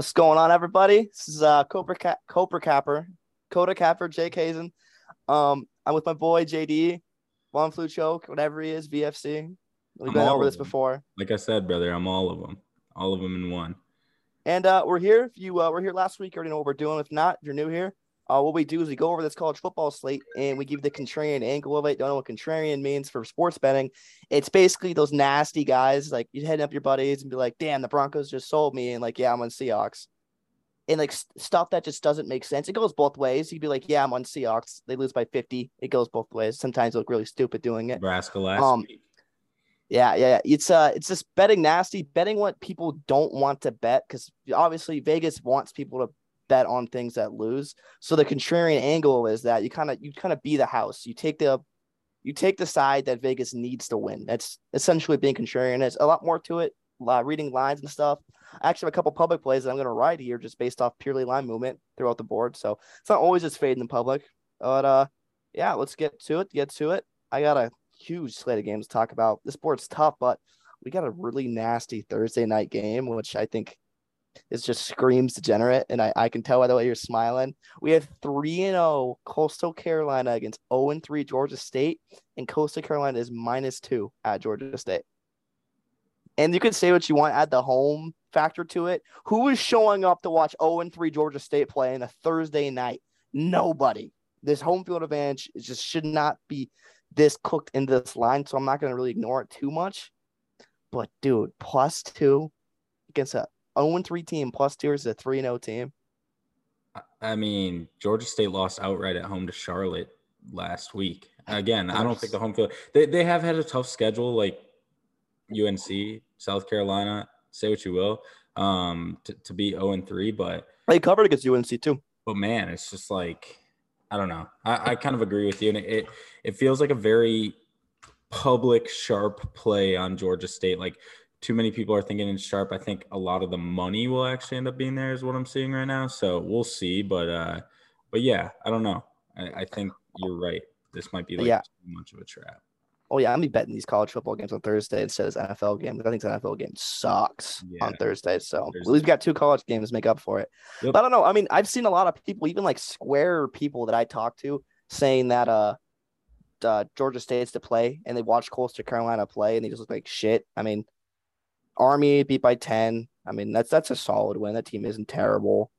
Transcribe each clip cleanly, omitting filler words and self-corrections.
What's going on, everybody? This is Kota Capper, Jake Hazen. I'm with my boy JD, One Flew Choke, whatever he is, VFC. We've been over this before. Like I said, brother, I'm all of them in one. And we're here. If you were here last week, you already know what we're doing. If not, if you're new here, what we do is we go over this college football slate and we give the contrarian angle of it. Don't know what contrarian means for sports betting. It's basically those nasty guys, like you head up your buddies and be like, damn, the Broncos just sold me. And like, yeah, I'm on Seahawks. And like stuff that just doesn't make sense. It goes both ways. You'd be like, yeah, I'm on Seahawks. They lose by 50. It goes both ways. Sometimes you look really stupid doing it. Nebraska last week. Yeah. It's just betting nasty, betting what people don't want to bet, because obviously Vegas wants people to bet on things that lose. So the contrarian angle is that you kind of be the house. You take the side that Vegas needs to win. That's essentially being contrarian. There's a lot more to it. Reading lines and stuff. I actually have a couple public plays that I'm going to ride here just based off purely line movement throughout the board. So it's not always just fading in public, but yeah, let's get to it. I got a huge slate of games to talk about. This board's tough, but we got a really nasty Thursday night game, which I think is just screams degenerate. And I can tell by the way you're smiling. We have 3-0 Coastal Carolina against 0-3 Georgia State, and Coastal Carolina is -2 at Georgia State. And you can say what you want, add the home factor to it. Who is showing up to watch 0-3 Georgia State play on a Thursday night? Nobody. This home field advantage just should not be this cooked into this line, so I'm not going to really ignore it too much. But, dude, +2 against a 0-3 team, +2 is a 3-0 team. I mean, Georgia State lost outright at home to Charlotte last week. Again, I don't think the home field – they have had a tough schedule, like UNC, South Carolina, say what you will, to be 0-3, but they covered against UNC too. But man, it's just like, I don't know. I kind of agree with you, and it feels like a very public sharp play on Georgia State. Like too many people are thinking in sharp. I think a lot of the money will actually end up being there is what I'm seeing right now. So we'll see, but yeah, I don't know. I think you're right. This might be like too much of a trap. Oh, yeah, I'm going to be betting these college football games on Thursday instead of NFL games. I think the NFL game sucks on Thursday. So at least we got two college games to make up for it. Yep. But I don't know. I mean, I've seen a lot of people, even like square people that I talk to, saying that Georgia State's to play, and they watch Coastal Carolina play, and they just look like shit. I mean, Army beat by 10. I mean, that's a solid win. That team isn't terrible.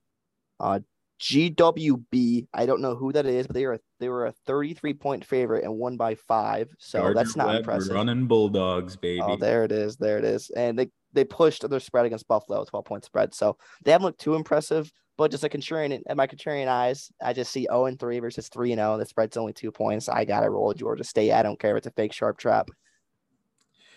GWB, I don't know who that is, but they were a 33-point favorite and won by 5. So Gardner that's not Webb, impressive. Running Bulldogs, baby. Oh, there it is. And they pushed their spread against Buffalo, 12-point spread. So they haven't looked too impressive, but just like contrarian, in my contrarian eyes, I just see 0-3 versus 3-0. The spread's only 2 points. I gotta roll Georgia State. I don't care if it's a fake sharp trap,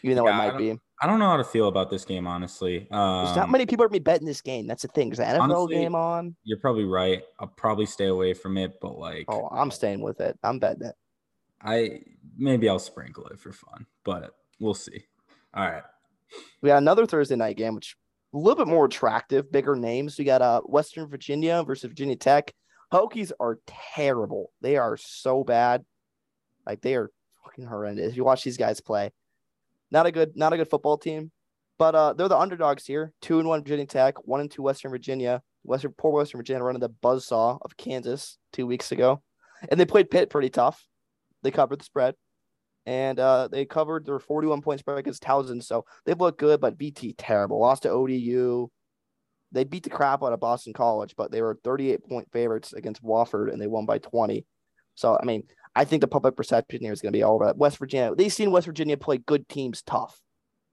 even though it might be. I don't know how to feel about this game, honestly. There's not many people are going to be betting this game. That's the thing. Is the NFL game on? You're probably right. I'll probably stay away from it, but like – oh, I'm staying with it. I'm betting it. Maybe I'll sprinkle it for fun, but we'll see. All right. We got another Thursday night game, which a little bit more attractive, bigger names. We got Western Virginia versus Virginia Tech. Hokies are terrible. They are so bad. Like, they are fucking horrendous. You watch these guys play. Not a good football team, but they're the underdogs here. 2-1 Virginia Tech, 1-2 Western Virginia. Poor Western Virginia running the buzzsaw of Kansas 2 weeks ago, and they played Pitt pretty tough. They covered the spread, and they covered their 41-point spread against Towson. So they've looked good, but VT terrible. Lost to ODU. They beat the crap out of Boston College, but they were 38-point favorites against Wofford, and they won by 20. So I mean, I think the public perception here is going to be all about West Virginia. They've seen West Virginia play good teams tough.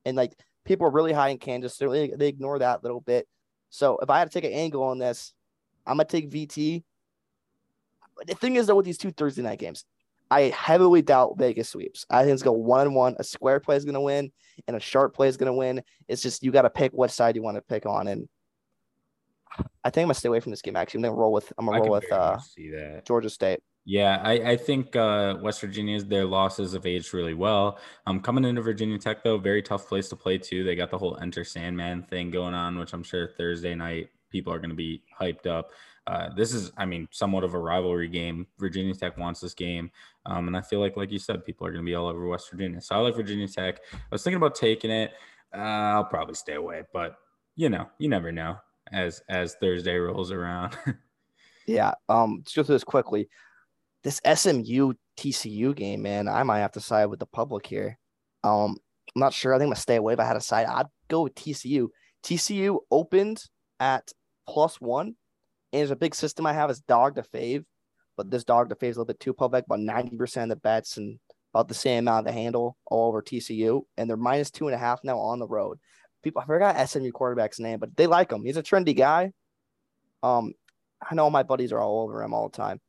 And, like, people are really high in Kansas. So they ignore that a little bit. So if I had to take an angle on this, I'm going to take VT. The thing is, though, with these two Thursday night games, I heavily doubt Vegas sweeps. I think it's going to go 1-1. A square play is going to win, and a sharp play is going to win. It's just you got to pick what side you want to pick on. And I think I'm going to stay away from this game, actually. I'm going to roll with Georgia State. Yeah, I think West Virginia's their losses have aged really well. Coming into Virginia Tech, though, very tough place to play, too. They got the whole Enter Sandman thing going on, which I'm sure Thursday night people are going to be hyped up. This is, I mean, somewhat of a rivalry game. Virginia Tech wants this game. And I feel like you said, people are going to be all over West Virginia. So I like Virginia Tech. I was thinking about taking it. I'll probably stay away. But, you know, you never know. as Thursday rolls around. Yeah, let's go through this quickly. This SMU TCU game, man, I might have to side with the public here. I'm not sure. I think I'm going to stay away, but I had a side. I'd go with TCU. TCU opened at +1, and there's a big system I have is dog to fave, but this dog to fave is a little bit too public, about 90% of the bets and about the same amount of the handle all over TCU, and they're -2.5 now on the road. People, I forgot SMU quarterback's name, but they like him. He's a trendy guy. I know my buddies are all over him all the time.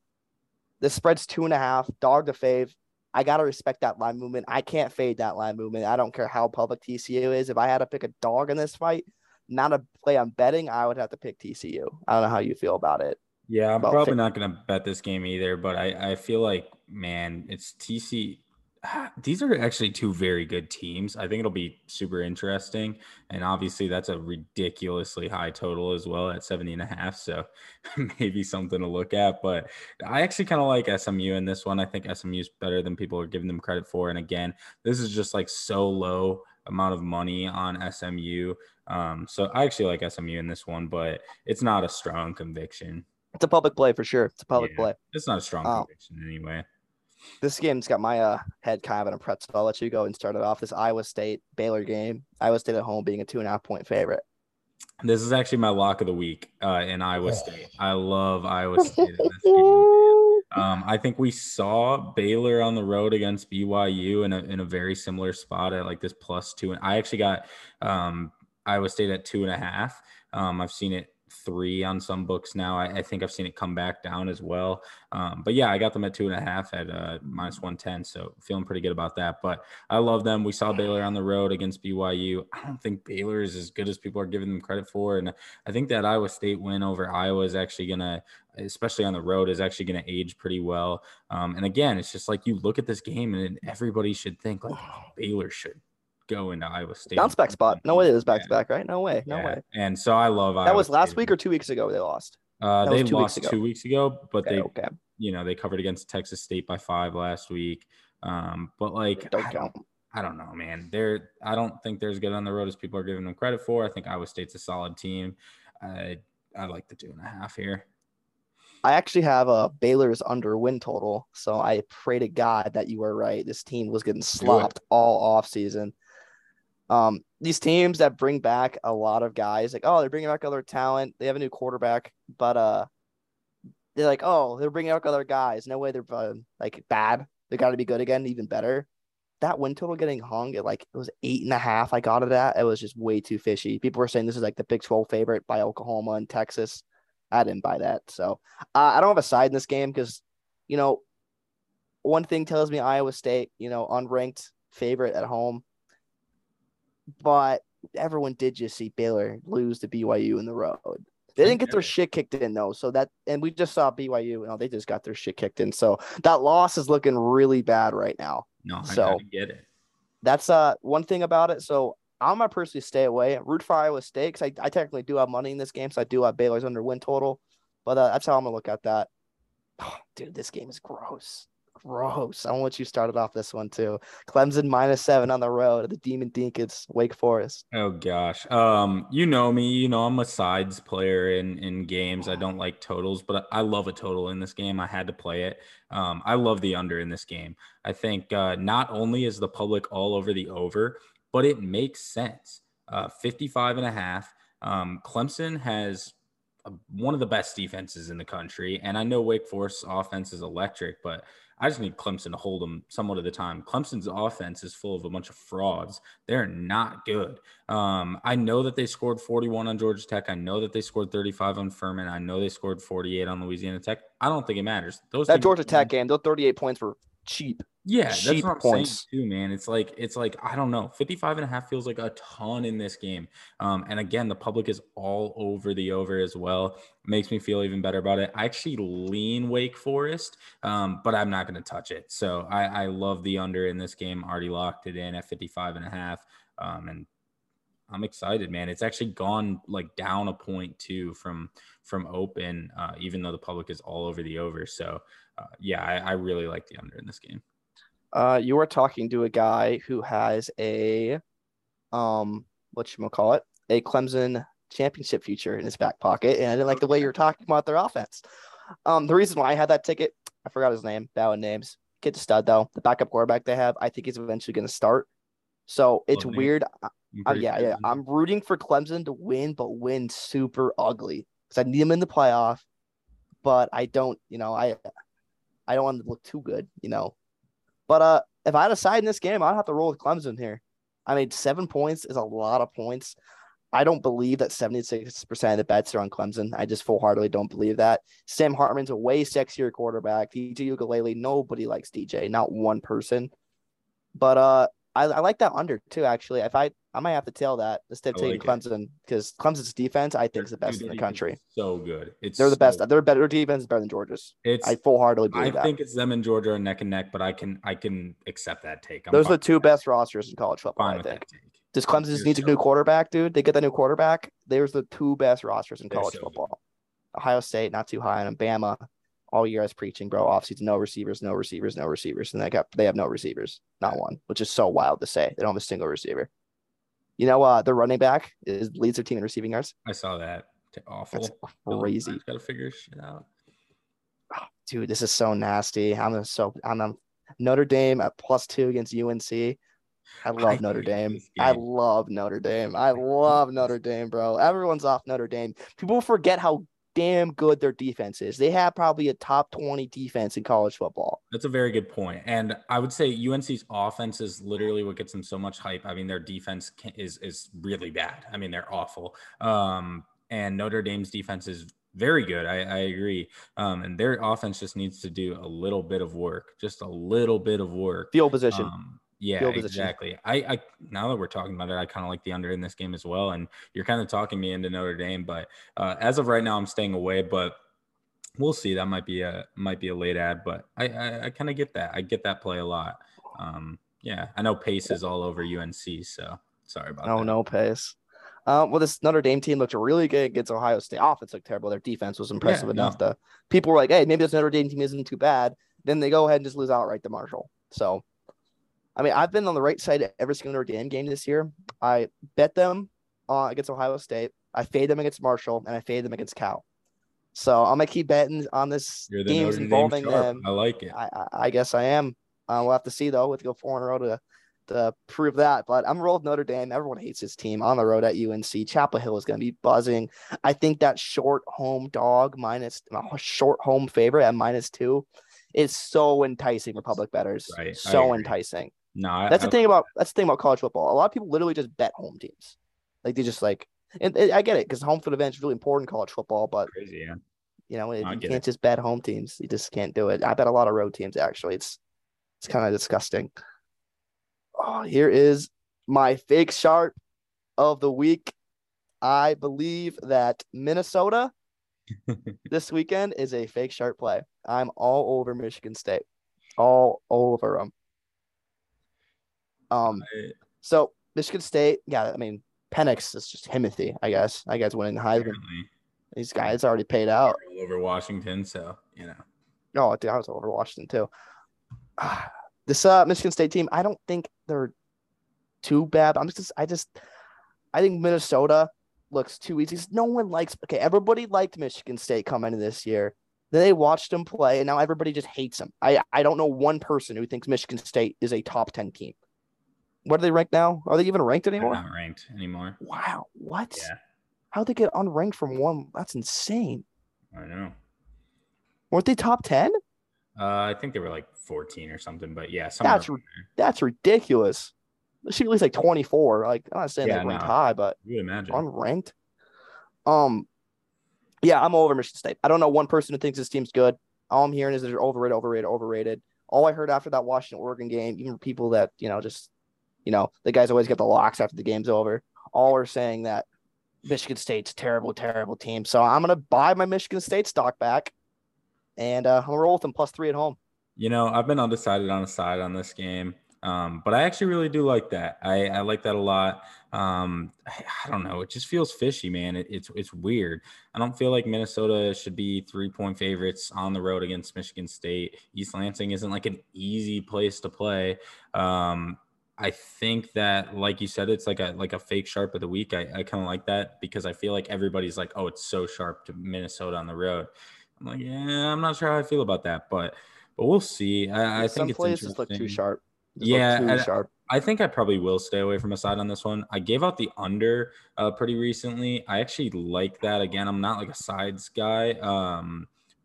This spread's 2.5, dog to fave. I got to respect that line movement. I can't fade that line movement. I don't care how public TCU is. If I had to pick a dog in this fight, not a play I'm betting, I would have to pick TCU. I don't know how you feel about it. Yeah, I'm probably not going to bet this game either, but I feel like, man, it's TCU. These are actually two very good teams. I think it'll be super interesting. And obviously that's a ridiculously high total as well at 70.5. So maybe something to look at, but I actually kind of like SMU in this one. I think SMU is better than people are giving them credit for. And again, this is just like so low amount of money on SMU. So I actually like SMU in this one, but it's not a strong conviction. It's a public play for sure. It's a public play. It's not a strong conviction anyway. This game's got my head kind of in a pretzel. I'll let you go and start it off. This Iowa State Baylor game, Iowa State at home being a 2.5-point favorite. This is actually my lock of the week in Iowa State. I love Iowa State in this game. I think we saw Baylor on the road against BYU in a very similar spot at like this +2. And I actually got Iowa State at 2.5. I've seen it 3 on some books now. I think I've seen it come back down as well. But yeah, I got them at 2.5 at -110. So feeling pretty good about that, but I love them. We saw Baylor on the road against BYU. I don't think Baylor is as good as people are giving them credit for. And I think that Iowa State win over Iowa is actually going to, especially on the road, is actually going to age pretty well. And again, it's just like, you look at this game and everybody should think like Baylor should go into Iowa State. Bounce back spot. No way it was back to back, right? No way. And so I love Iowa State. That was last week or 2 weeks ago they lost? They lost 2 weeks ago, but they covered against Texas State by 5 last week. But like, I don't know, man. I don't think they're as good on the road as people are giving them credit for. I think Iowa State's a solid team. I like the 2.5 here. I actually have Baylor's under win total, so I pray to God that you were right. This team was getting slopped all offseason. These teams that bring back a lot of guys, like, they're bringing back other talent. They have a new quarterback, but they're like, they're bringing back other guys. No way they're like bad. They got to be good again, even better. That win total getting hung at like, it was 8.5. I got it at. It was just way too fishy. People were saying this is like the Big 12 favorite by Oklahoma and Texas. I didn't buy that. So I don't have a side in this game because, one thing tells me Iowa State, unranked favorite at home. But everyone did just see Baylor lose to BYU in the road. They didn't get their shit kicked in, though. So and we just saw BYU, they just got their shit kicked in. So that loss is looking really bad right now. No, I get it. That's one thing about it. So I'm going to personally stay away. Root for Iowa State because I technically do have money in this game. So I do have Baylor's under win total. But that's how I'm going to look at that. Oh, dude, this game is gross. Gross. I want you started off this one too. Clemson -7 on the road. The Demon Deacons, Wake Forest. Oh gosh. You know me. I'm a sides player in games. I don't like totals, but I love a total in this game. I had to play it. I love the under in this game. I think not only is the public all over the over, but it makes sense. 55.5. Clemson has one of the best defenses in the country, and I know Wake Forest's offense is electric, but I just need Clemson to hold them somewhat of the time. Clemson's offense is full of a bunch of frauds. They're not good. I know that they scored 41 on Georgia Tech. I know that they scored 35 on Furman. I know they scored 48 on Louisiana Tech. I don't think it matters. That Georgia Tech game, those 38 points were cheap. Yeah, that's what I'm saying too, man. It's like I don't know. 55.5 feels like a ton in this game. And again, the public is all over the over as well. Makes me feel even better about it. I actually lean Wake Forest, but I'm not going to touch it. So I love the under in this game. Already locked it in at 55.5, and I'm excited, man. It's actually gone like down a point too from open, even though the public is all over the over. So yeah, I really like the under in this game. You are talking to a guy who has a, a Clemson championship future in his back pocket. And I didn't like the way you were talking about their offense. The reason why I had that ticket, I forgot his name, Bowen Names. Kid's stud, though. The backup quarterback they have, I think he's eventually going to start. So it's weird. Yeah. I'm rooting for Clemson to win, but win super ugly because I need him in the playoff. But I don't, you know, I don't want him to look too good, you know. But if I had a side in this game, I'd have to roll with Clemson here. I mean, 7 points is a lot of points. I don't believe that 76% of the bets are on Clemson. I just full-heartedly don't believe that. Sam Hartman's a way sexier quarterback. DJ Ugalele, nobody likes DJ, not one person. But I like that under, too, actually. If I might have to tail that instead of taking Clemson, because Clemson's defense, I think, is the best in the country. So good. They're the best. Their defense is better than Georgia's. I full-heartedly believe that. I think it's them and Georgia are neck and neck, but I can accept that take. Those are the two best rosters in college football, I think. Does Clemson just need a new quarterback, dude? They get that new quarterback. There's the two best rosters in college football. Ohio State, not too high on Bama. All year I was preaching, bro. Offseason, no receivers. And they have no receivers. Not one, which is so wild to say. They don't have a single receiver. You know, the running back leads their team in receiving yards. I saw that. Awful. That's crazy. Got to figure shit out. Oh, dude, this is so nasty. I'm Notre Dame at +2 against UNC. I love Notre Dame, bro. Everyone's off Notre Dame. People forget how damn good their defense is. They have probably a top 20 defense in college football. That's a very good point. And I would say UNC's offense is literally what gets them so much hype. I mean, their defense is really bad. I mean, they're awful. And Notre Dame's defense is very good. I agree. And their offense just needs to do a little bit of work, Field position. Yeah, exactly. I now that we're talking about it, I kind of like the under in this game as well. And you're kind of talking me into Notre Dame, but as of right now, I'm staying away. But we'll see. That might be a late ad, but I kind of get that. I get that play a lot. Yeah, I know pace is all over UNC, so sorry about that. Oh, no pace. Well, this Notre Dame team looked really good against Ohio State. Offense looked terrible. Their defense was impressive enough. No. People were like, hey, maybe this Notre Dame team isn't too bad. Then they go ahead and just lose outright to Marshall. So. I mean, I've been on the right side of every single Notre Dame game this year. I bet them against Ohio State. I fade them against Marshall, and I fade them against Cal. So I'm going to keep betting on this games involving them. I like it. I guess I am. We'll have to see, though. We'll have to go 4 in a row to prove that. But I'm rolling with Notre Dame. Everyone hates this team. On the road at UNC. Chapel Hill is going to be buzzing. I think that short home dog short home favorite at -2 is so enticing for public bettors. Right. So enticing. No, that's the thing about college football. A lot of people literally just bet home teams, like they just like. And I get it because home field advantage is really important in college football, but crazy, yeah. You know, you can't just bet home teams. You just can't do it. I bet a lot of road teams actually. It's kind of disgusting. Oh, here is my fake sharp of the week. I believe that Minnesota this weekend is a fake sharp play. I'm all over Michigan State, all over them. So Michigan State, yeah, I mean, Penix is just Himothy, I guess. I guess winning the Heisman. These guys already paid out. All over Washington, so, you know. No, dude, I was all over Washington, too. This Michigan State team, I don't think they're too bad. I think Minnesota looks too easy. No one likes – okay, everybody liked Michigan State coming into this year. Then they watched them play, and now everybody just hates them. I don't know one person who thinks Michigan State is a top 10 team. What are they ranked now? Are they even ranked anymore? They're not ranked anymore. Wow. What? Yeah. How'd they get unranked from one? That's insane. I know. Weren't they top 10? I think they were like 14 or something, but yeah. That's ridiculous. They should be at least like 24. Like, I'm not saying they ranked high, but you imagine. Unranked. Yeah, I'm all over Michigan State. I don't know one person who thinks this team's good. All I'm hearing is they're overrated. All I heard after that Washington-Oregon game, even people that, you know, just – you know, the guys always get the locks after the game's over. All are saying that Michigan State's terrible, terrible team. So I'm going to buy my Michigan State stock back, and I'm going to roll with them +3 at home. You know, I've been undecided on the side on this game, but I actually really do like that. I like that a lot. I don't know. It just feels fishy, man. It's weird. I don't feel like Minnesota should be 3-point favorites on the road against Michigan State. East Lansing isn't like an easy place to play. I think that, like you said, it's like a fake sharp of the week. I kind of like that because I feel like everybody's like, oh, it's so sharp to Minnesota on the road. I'm like, yeah, I'm not sure how I feel about that, but we'll see. I think some plays just look too sharp. Just look too sharp. I think I probably will stay away from a side on this one. I gave out the under pretty recently. I actually like that. Again, I'm not like a sides guy,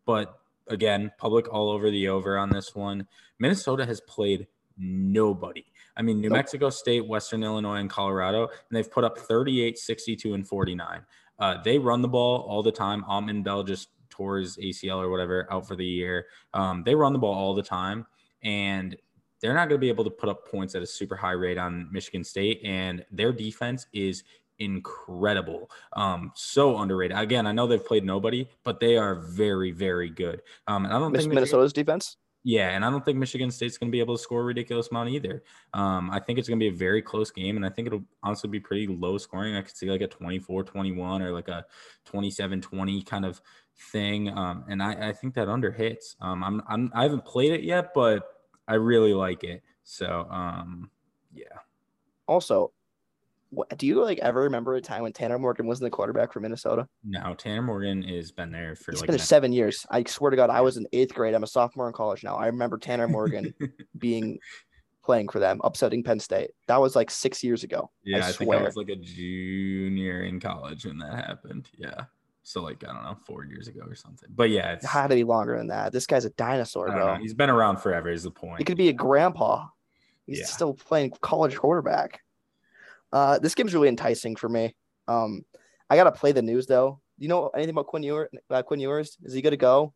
but again, public all over the over on this one. Minnesota has played nobody. I mean, New Mexico State, Western Illinois, and Colorado, and they've put up 38, 62, and 49. They run the ball all the time. Amin Bell just tore his ACL or whatever out for the year. They run the ball all the time, and they're not going to be able to put up points at a super high rate on Michigan State, and their defense is incredible. So underrated. Again, I know they've played nobody, but they are very, very good. And I don't think Minnesota's defense? Yeah, and I don't think Michigan State's going to be able to score a ridiculous amount either. I think it's going to be a very close game, and I think it'll honestly be pretty low scoring. I could see like a 24-21 or like a 27-20 kind of thing. And I think that under hits. I haven't played it yet, but I really like it. So, yeah. Also, do you like ever remember a time when Tanner Morgan wasn't the quarterback for Minnesota? No, Tanner Morgan has been there for He's been there 7 years. I swear to God, I was in eighth grade. I'm a sophomore in college now. I remember Tanner Morgan playing for them, upsetting Penn State. That was like 6 years ago. Yeah, I swear. Think I was like a junior in college when that happened. Yeah. So, like, I don't know, 4 years ago or something. But, yeah. It's had to be longer than that. This guy's a dinosaur, bro. He's been around forever is the point. He could be a grandpa. He's still playing college quarterback. This game's really enticing for me. I got to play the news, though. You know anything about Quinn Ewers? Is he going to go?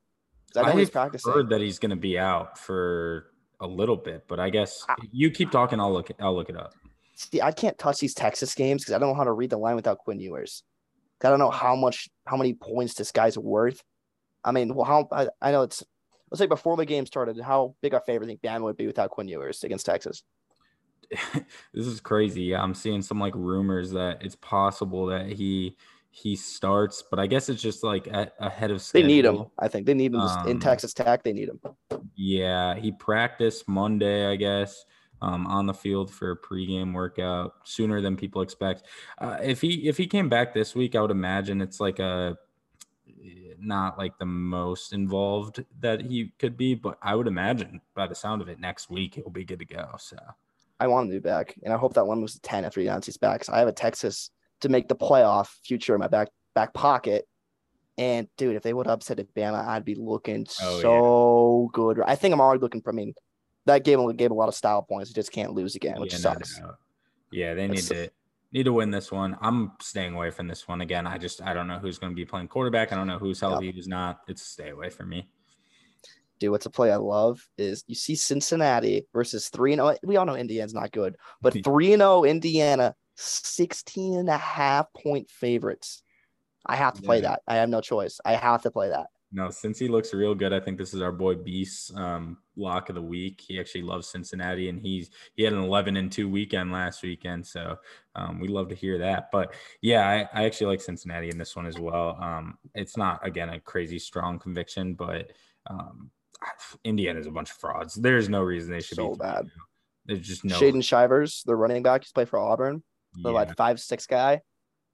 I know he's practicing. I heard that he's going to be out for a little bit, but I guess you keep talking. I'll look it up. See, I can't touch these Texas games because I don't know how to read the line without Quinn Ewers. I don't know how many points this guy's worth. I mean, I know it's, let's say before the game started, how big a favorite I think Bama would be without Quinn Ewers against Texas. This is crazy. I'm seeing some like rumors that it's possible that he starts, but I guess it's just like ahead of schedule. They need him. I think they need him in Texas Tech. They need him. Yeah. He practiced Monday, I guess. On the field for a pregame workout sooner than people expect. If he came back this week, I would imagine it's like not like the most involved that he could be, but I would imagine by the sound of it next week, he'll be good to go. So I want him to be back, and I hope that one moves to 10 after UNC's back. So I have a Texas to make the playoff future in my back pocket. And dude, if they would upset Bama, I'd be looking good. I think I'm already looking for, that game gave a lot of style points. You just can't lose again, which sucks. No doubt. Yeah, they need to win this one. I'm staying away from this one again. I don't know who's going to be playing quarterback. I don't know who's healthy, who's not. It's a stay away for me. Dude, what's a play I love is you see Cincinnati versus 3-0. We all know Indiana's not good, but 3-0 Indiana, 16.5-point favorites. I have to play that. I have no choice. I have to play that. No, since he looks real good, I think this is our boy Beast's lock of the week. He actually loves Cincinnati, and he had an 11-2 weekend last weekend, so we love to hear that. But, yeah, I actually like Cincinnati in this one as well. It's not, again, a crazy strong conviction, but Indiana's a bunch of frauds. There's no reason they should be so bad. There's just no – Shaden Shivers, the running back, he's played for Auburn. The 5'6" guy.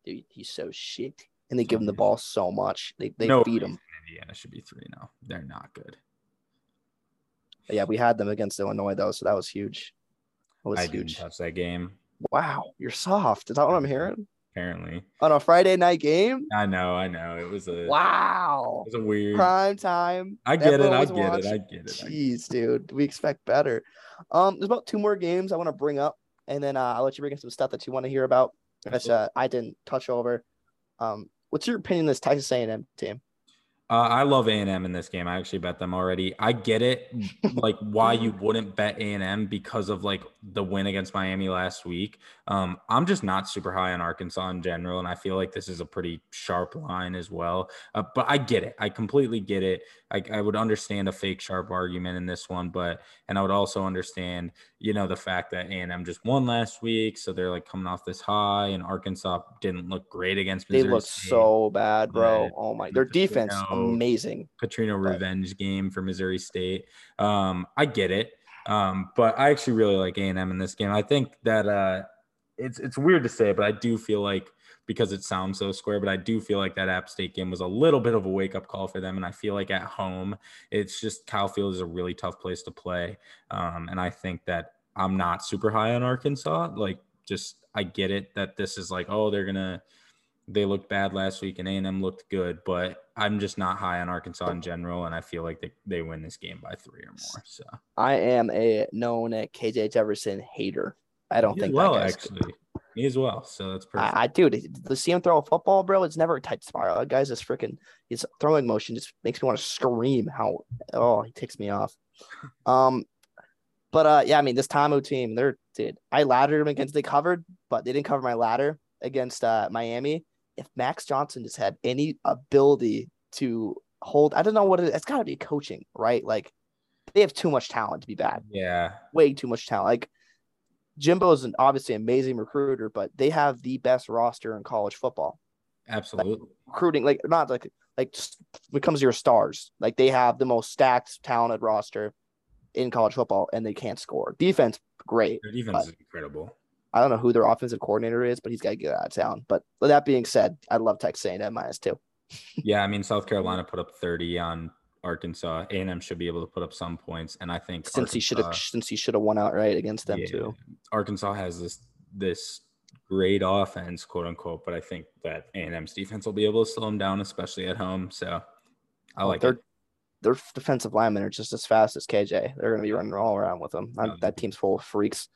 Dude, he's so shit. And they give him the ball so much. They feed him. Indiana should be 3-0. They're not good. But yeah, we had them against Illinois, though, so that was huge. I didn't touch that game. Wow, you're soft. Is that what I'm hearing? Apparently. On a Friday night game? I know. It was a weird prime time. I get it. Jeez, dude. We expect better. There's about two more games I want to bring up, and then I'll let you bring in some stuff that you want to hear about that I didn't touch over. What's your opinion on this Texas A&M team? I love A&M in this game. I actually bet them already. I get it, like why you wouldn't bet A&M because of like the win against Miami last week. I'm just not super high on Arkansas in general, and I feel like this is a pretty sharp line as well. But I get it. I completely get it. I would understand a fake sharp argument in this one, and I would also understand, the fact that A&M just won last week, so they're like coming off this high, and Arkansas didn't look great against Missouri State. They looked so bad, bro. Oh my, their defense. Amazing. Revenge game for Missouri State. I get it. But I actually really like A&M in this game. I think that it's weird to say, but I do feel like, because it sounds so square, but I do feel like that App State game was a little bit of a wake-up call for them. And I feel like at home, it's just Kyle Field is a really tough place to play. And I think that I'm not super high on Arkansas. Like, just I get it that this is like, oh, they looked bad last week and A&M looked good, but I'm just not high on Arkansas in general, and I feel like they win this game by 3 or more. So I am a known KJ Jefferson hater. I don't think that guy's actually. Me as well, so that's perfect. Dude, to see him throw a football, bro, it's never a tight spiral. That guy's just freaking – his throwing motion just makes me want to scream how – oh, he ticks me off. Yeah, I mean, this Tamu team, I laddered him against – they covered, but they didn't cover my ladder against Miami. If Max Johnson just had any ability to hold – I don't know what it is. It's got to be coaching, right? Like, they have too much talent to be bad. Yeah. Way too much talent. Like, Jimbo's an obviously amazing recruiter, but they have the best roster in college football. Absolutely. Like, recruiting, like, not like, when it comes to your stars, like, they have the most stacked, talented roster in college football, and they can't score. Defense, great. Their defense is incredible. I don't know who their offensive coordinator is, but he's got to get out of town. But with that being said, I love Texas A&M -2. Yeah, I mean, South Carolina put up 30 on Arkansas. A&M should be able to put up some points, and I think since he should have won outright against them too. Arkansas has this great offense, quote unquote, but I think that A&M's defense will be able to slow them down, especially at home. So I like it. Their defensive linemen are just as fast as KJ. They're going to be running all around with them. That team's full of freaks.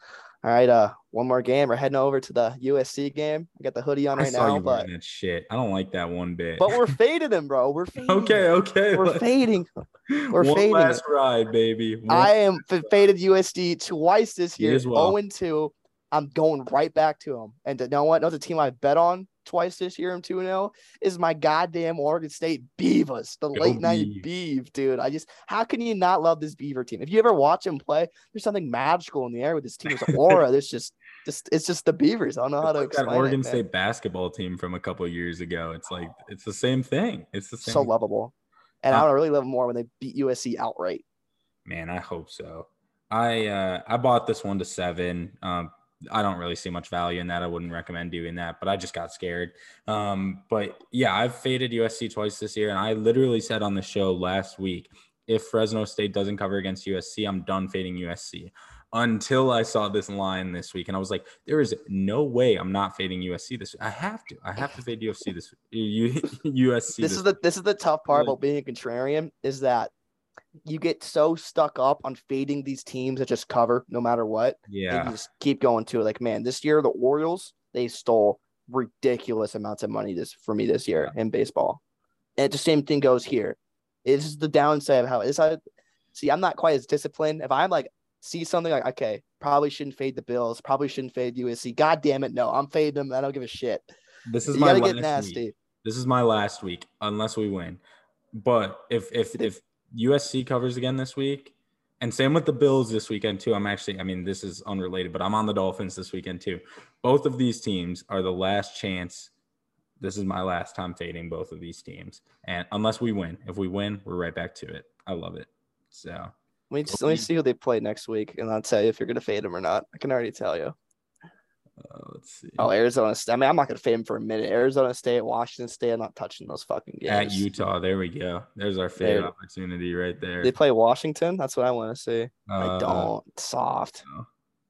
All right, one more game. We're heading over to the USC game. I got the hoodie on right now, but that shit. I don't like that one bit. But we're fading him, bro. We're fading. Okay. We're fading. We're fading. One last ride, baby. I am faded USD twice this year. 0-2. I'm going right back to him. And you know what? Another team I bet on twice this year, I'm 2-0, is my goddamn Oregon State Beavers, the late night Beav, dude. How can you not love this Beaver team? If you ever watch them play, there's something magical in the air with this team's aura. There's it's just the Beavers. I don't know how to explain that Oregon State basketball team from a couple of years ago. It's like, it's the same thing. It's the same. So lovable. And I really love them more when they beat USC outright. Man, I hope so. I bought this 1-7. I don't really see much value in that. I wouldn't recommend doing that, but I just got scared. But yeah, I've faded USC twice this year. And I literally said on the show last week, if Fresno State doesn't cover against USC, I'm done fading USC, until I saw this line this week. And I was like, there is no way I'm not fading USC this week. I have to fade USC this week. USC. This is the tough part about being a contrarian, is that you get so stuck up on fading these teams that just cover no matter what. Yeah. And you just keep going to it. Like, man, this year, the Orioles, they stole ridiculous amounts of money for me this year in baseball. And the same thing goes here. It's just the downside of how it's like, see, I'm not quite as disciplined. If I'm like, see something like, okay, probably shouldn't fade the Bills, probably shouldn't fade USC. God damn it. No, I'm fading them. I don't give a shit. This is my last week. This is my last week, unless we win. But if USC covers again this week, and same with the Bills this weekend too. This is unrelated, but I'm on the Dolphins this weekend too. Both of these teams are the last chance. This is my last time fading both of these teams, and unless we win, if we win, we're right back to it. I love it. So let me see who they play next week, and I'll tell you if you're gonna fade them or not. I can already tell you. Let's see. Oh, Arizona State. I'm not going to fade him for a minute. Arizona State, Washington State, I'm not touching those fucking games. At Utah, there we go. There's our fade opportunity right there. They play Washington? That's what I want to see. I don't. Soft. No.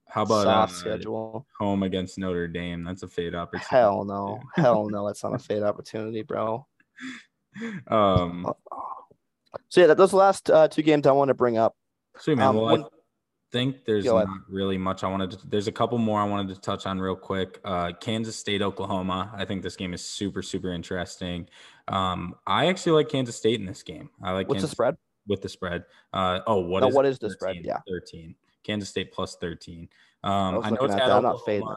How about soft schedule? Home against Notre Dame. That's a fade opportunity. Hell no. Hell no. That's not a fade opportunity, bro. So, yeah, those last two games I want to bring up. Sweet, man. Think there's not really much I wanted to. There's a couple more I wanted to touch on real quick. Kansas State, Oklahoma. I think this game is super, super interesting. I actually like Kansas State in this game. I like. What's the spread? With the spread. What is the spread? Yeah, 13. Kansas State +13. I know it's at Oklahoma. I'm not fading.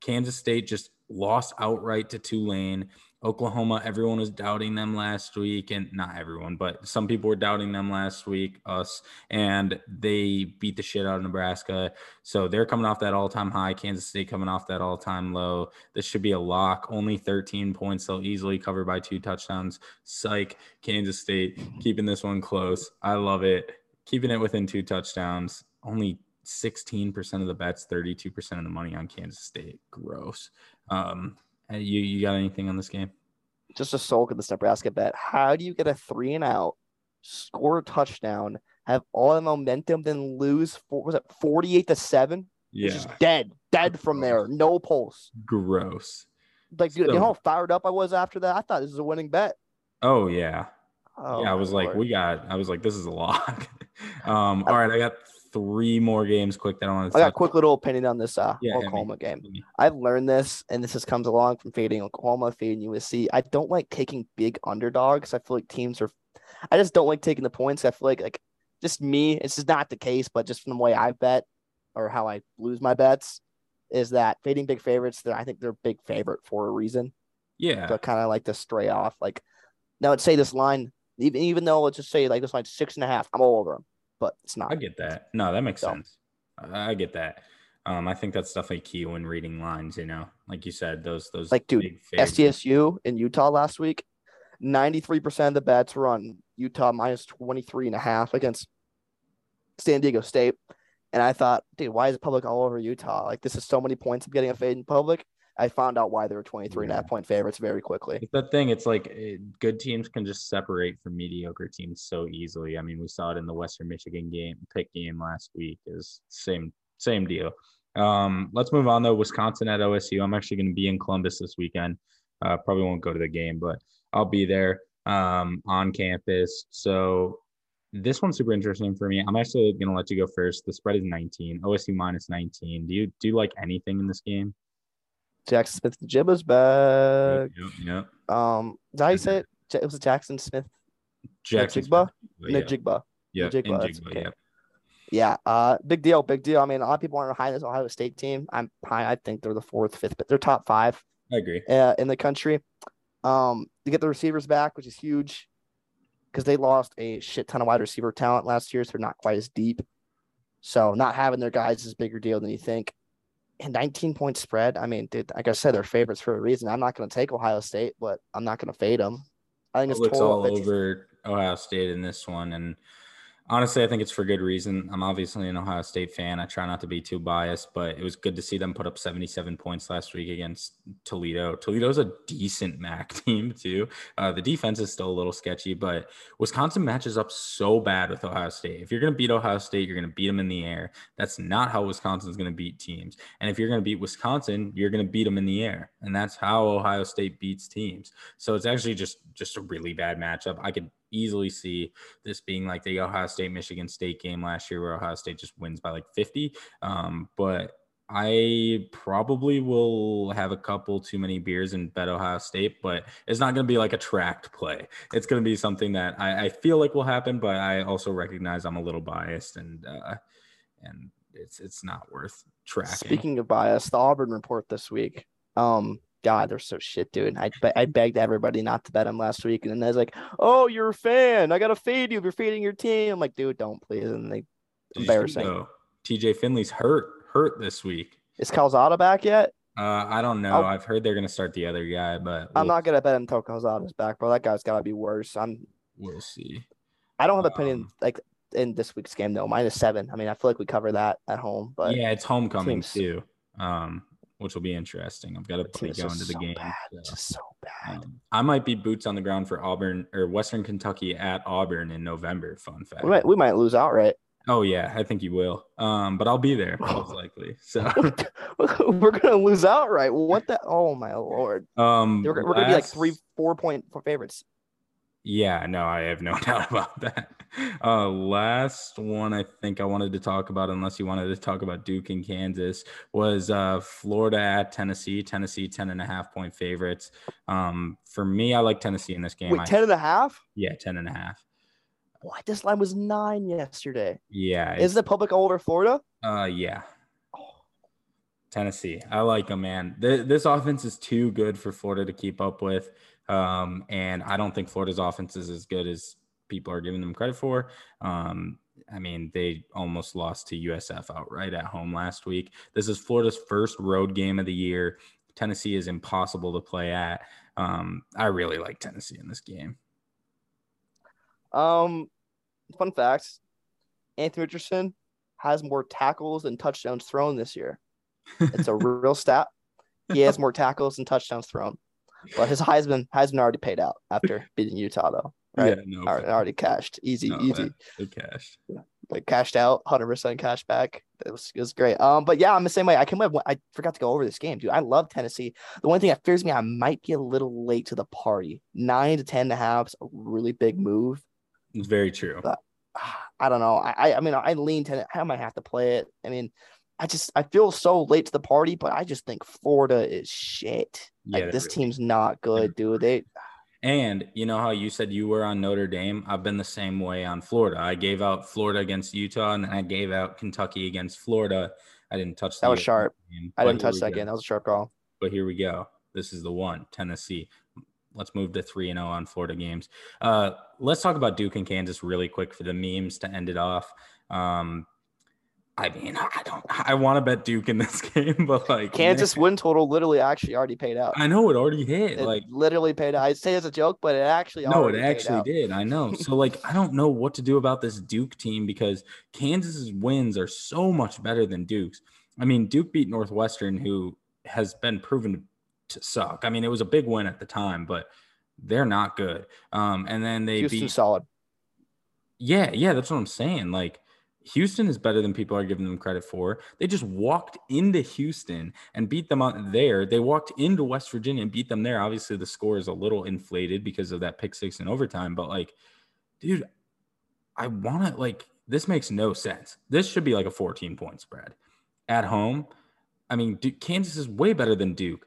Kansas State just lost outright to Tulane. Oklahoma, everyone was doubting them last week, and not everyone, but some people were doubting them last week, us, and they beat the shit out of Nebraska. So they're coming off that all-time high. Kansas State coming off that all-time low. This should be a lock. Only 13 points. They'll easily cover by 2 touchdowns. Psych. Kansas State keeping this one close. I love it. Keeping it within 2 touchdowns. Only 16% of the bets, 32% of the money on Kansas State. Gross. You got anything on this game? Just a soak of this Nebraska bet. How do you get a 3-and-out, score a touchdown, have all the momentum, then lose 48-7? Yeah. It's just dead from there. No pulse. Gross. Like, dude, you know how fired up I was after that? I thought this was a winning bet. Oh, yeah. Oh, yeah, I was like, this is a lock. All right, I got three more games quick that I want to got a quick little opinion on this Oklahoma game. I've learned this, and this has comes along from fading Oklahoma, fading USC. I don't like taking big underdogs. I feel like teams are – I just don't like taking the points. I feel like just me, it's just not the case, but just from the way I bet or how I lose my bets is that fading big favorites, I think they're a big favorite for a reason. Yeah. So kind of like to stray off. Like, now let's say this line – even though let's just say like this line 6.5, I'm all over them. But it's not. I get that. No, that makes sense. I get that. I think that's definitely key when reading lines, you know. Like you said, those like, dude, SDSU in Utah last week, 93% of the bets were on Utah minus 23.5 against San Diego State. And I thought, dude, why is the public all over Utah? Like, this is so many points of getting a fade in public. I found out why there were 23.5 point favorites very quickly. It's that thing. It's like good teams can just separate from mediocre teams so easily. I mean, we saw it in the Western Michigan pick game last week. Is same deal. Let's move on though. Wisconsin at OSU. I'm actually going to be in Columbus this weekend. Probably won't go to the game, but I'll be there on campus. So this one's super interesting for me. I'm actually going to let you go first. The spread is 19. OSU minus 19. Do you like anything in this game? Jackson Smith and Jibba's back. Yep. Is that how you say it? It was Jackson Smith. Jackson Jigba? Jigba. Yeah. Jigba. Okay. Yeah. Big deal. I mean, a lot of people aren't high on this Ohio State team. I think they're the fourth, fifth, but they're top five. I agree. In the country. They get the receivers back, which is huge because they lost a shit ton of wide receiver talent last year, so they're not quite as deep. So not having their guys is a bigger deal than you think. And 19-point spread. I mean, dude, like I said, they're favorites for a reason. I'm not going to take Ohio State, but I'm not going to fade them. I think it's all over Ohio State in this one. And honestly, I think it's for good reason. I'm obviously an Ohio State fan. I try not to be too biased, but it was good to see them put up 77 points last week against Toledo. Toledo's a decent MAC team, too. The defense is still a little sketchy, but Wisconsin matches up so bad with Ohio State. If you're going to beat Ohio State, you're going to beat them in the air. That's not how Wisconsin's going to beat teams. And if you're going to beat Wisconsin, you're going to beat them in the air. And that's how Ohio State beats teams. So it's actually just a really bad matchup. I could easily see this being like the Ohio State Michigan State game last year where Ohio State just wins by like 50. But I probably will have a couple too many beers and bet Ohio State, but it's not going to be like a tracked play. It's going to be something that I feel like will happen, but I also recognize I'm a little biased and it's not worth tracking. Speaking of bias, the Auburn report this week, God, they're so shit, dude. I begged everybody not to bet him last week. And then I was like, oh, you're a fan. I got to fade you. You're fading your team. I'm like, dude, don't please. And they embarrassing. TJ Finley's hurt this week. Is Calzada back yet? I don't know. I've heard they're going to start the other guy, but I'm not going to bet him until Calzada's back, bro. That guy's got to be worse. We'll see. I don't have an opinion like in this week's game, though. -7. I mean, I feel like we cover that at home. But yeah, it's homecoming, too. Which will be interesting. I've got a buddy going to the game. So bad. I might be boots on the ground for Auburn or Western Kentucky at Auburn in November. Fun fact. We might lose outright. Oh, yeah. I think you will. But I'll be there most likely. So we're going to lose outright. What the? Oh, my Lord. We're going to be like 3-4 point favorites. Yeah, no, I have no doubt about that. Last one I think I wanted to talk about, unless you wanted to talk about Duke and Kansas, was Florida at Tennessee. Tennessee, 10.5 point favorites. For me, I like Tennessee in this game. Wait, 10.5? Yeah, 10.5. What? This line was 9 yesterday. Yeah. Is the public all over Florida? Yeah. Tennessee. I like them, man. This offense is too good for Florida to keep up with. And I don't think Florida's offense is as good as people are giving them credit for. I mean, they almost lost to USF outright at home last week. This is Florida's first road game of the year. Tennessee is impossible to play at. I really like Tennessee in this game. Fun facts. Anthony Richardson has more tackles and touchdowns thrown this year. It's a real stat. He has more tackles and touchdowns thrown. But his Heisman already paid out after beating Utah, though. Right? Yeah, no. Already cashed. Easy. It cashed. Yeah. Like cashed out, 100% cash back. It was great. But yeah, I'm the same way. I forgot to go over this game, dude. I love Tennessee. The one thing that fears me, I might be a little late to the party. 9 to 10.5 is a really big move. It's very true. But, I don't know. I mean, I lean to. I might have to play it. I mean, I feel so late to the party, but I just think Florida is shit. Yeah, like, this team's not good, dude. And you know how you said you were on Notre Dame? I've been the same way on Florida. I gave out Florida against Utah, and then I gave out Kentucky against Florida. I didn't touch that. That was sharp. I didn't touch that game. That was a sharp call. But here we go. This is the one, Tennessee. Let's move to 3-0 on Florida games. Let's talk about Duke and Kansas really quick for the memes to end it off. I mean, I want to bet Duke in this game, but like Kansas win total literally actually already paid out. I know it already hit. It like literally paid out. I say it's a joke, but it actually already did. I know. So like, I don't know what to do about this Duke team because Kansas's wins are so much better than Duke's. I mean, Duke beat Northwestern, who has been proven to suck. I mean, it was a big win at the time, but they're not good. And then they Houston beat solid. Yeah, that's what I'm saying. Like, Houston is better than people are giving them credit for. They just walked into Houston and beat them out there. They walked into West Virginia and beat them there. Obviously, the score is a little inflated because of that pick six in overtime. But, like, dude, I want to – like, this makes no sense. This should be like a 14-point spread. At home, I mean, Duke, Kansas is way better than Duke.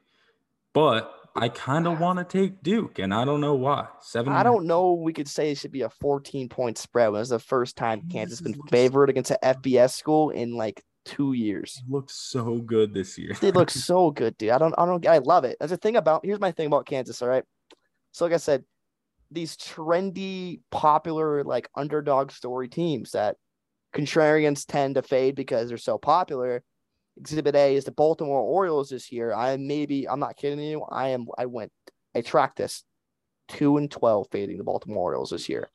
But I kind of want to take Duke, and I don't know why. I don't know. We could say it should be a 14-point spread. It was the first time Kansas has been favored against an FBS school in like 2 years. It looked so good this year. They look so good, dude. I love it. That's the thing about. Here's my thing about Kansas. All right. So like I said, these trendy, popular, like underdog story teams that contrarians tend to fade because they're so popular. Exhibit A is the Baltimore Orioles this year. I'm not kidding you. I tracked this 2-12 fading the Baltimore Orioles this year.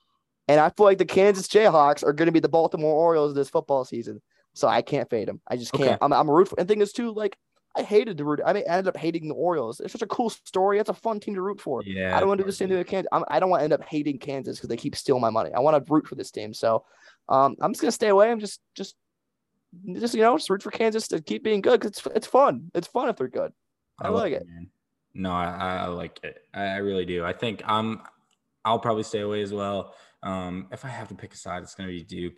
And I feel like the Kansas Jayhawks are going to be the Baltimore Orioles this football season. So I can't fade them. I just can't. Okay. I'm a root for, and thing is too, like I ended up hating the Orioles. It's such a cool story. It's a fun team to root for. Yeah, I don't want to do the same thing with Kansas. I don't want to end up hating Kansas because they keep stealing my money. I want to root for this team. So I'm just going to stay away. I'm just root for Kansas to keep being good because it's fun. It's fun if they're good. I like it. Man. No, I like it. I really do. I think I'll probably stay away as well. If I have to pick a side, it's going to be Duke.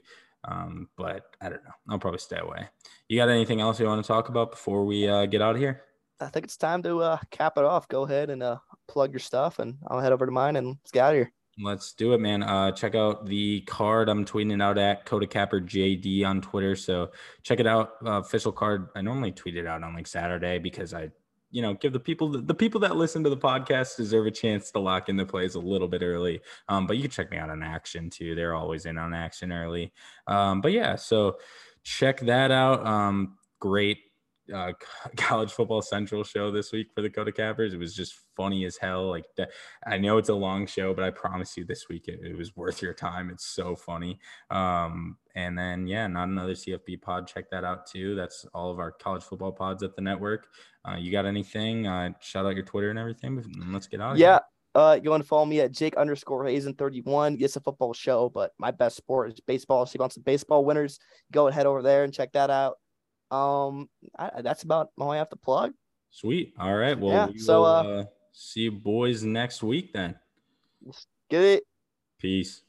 But I don't know. I'll probably stay away. You got anything else you want to talk about before we get out of here? I think it's time to cap it off. Go ahead and plug your stuff, and I'll head over to mine and let's get out of here. Let's do it, man. Check out the card. I'm tweeting it out at Kota Capper JD on Twitter. So check it out. Official card. I normally tweet it out on like Saturday because I give the people that listen to the podcast deserve a chance to lock in the plays a little bit early. But you can check me out on Action too. They're always in on Action early. But yeah, so check that out. Great. College Football Central show this week for the Kota Cappers. It was just funny as hell. Like, I know it's a long show, but I promise you this week it was worth your time. It's so funny. And then Not Another CFB pod. Check that out too. That's all of our college football pods at the network. You got anything? Shout out your Twitter and everything. Let's get out of here. You want to follow me at Jake_Hazen31. It's a football show, but my best sport is baseball. So you want some baseball winners? Go and head over there and check that out. That's about all I have to plug. Sweet. All right. Well, we will see you boys next week then. Get it. Peace.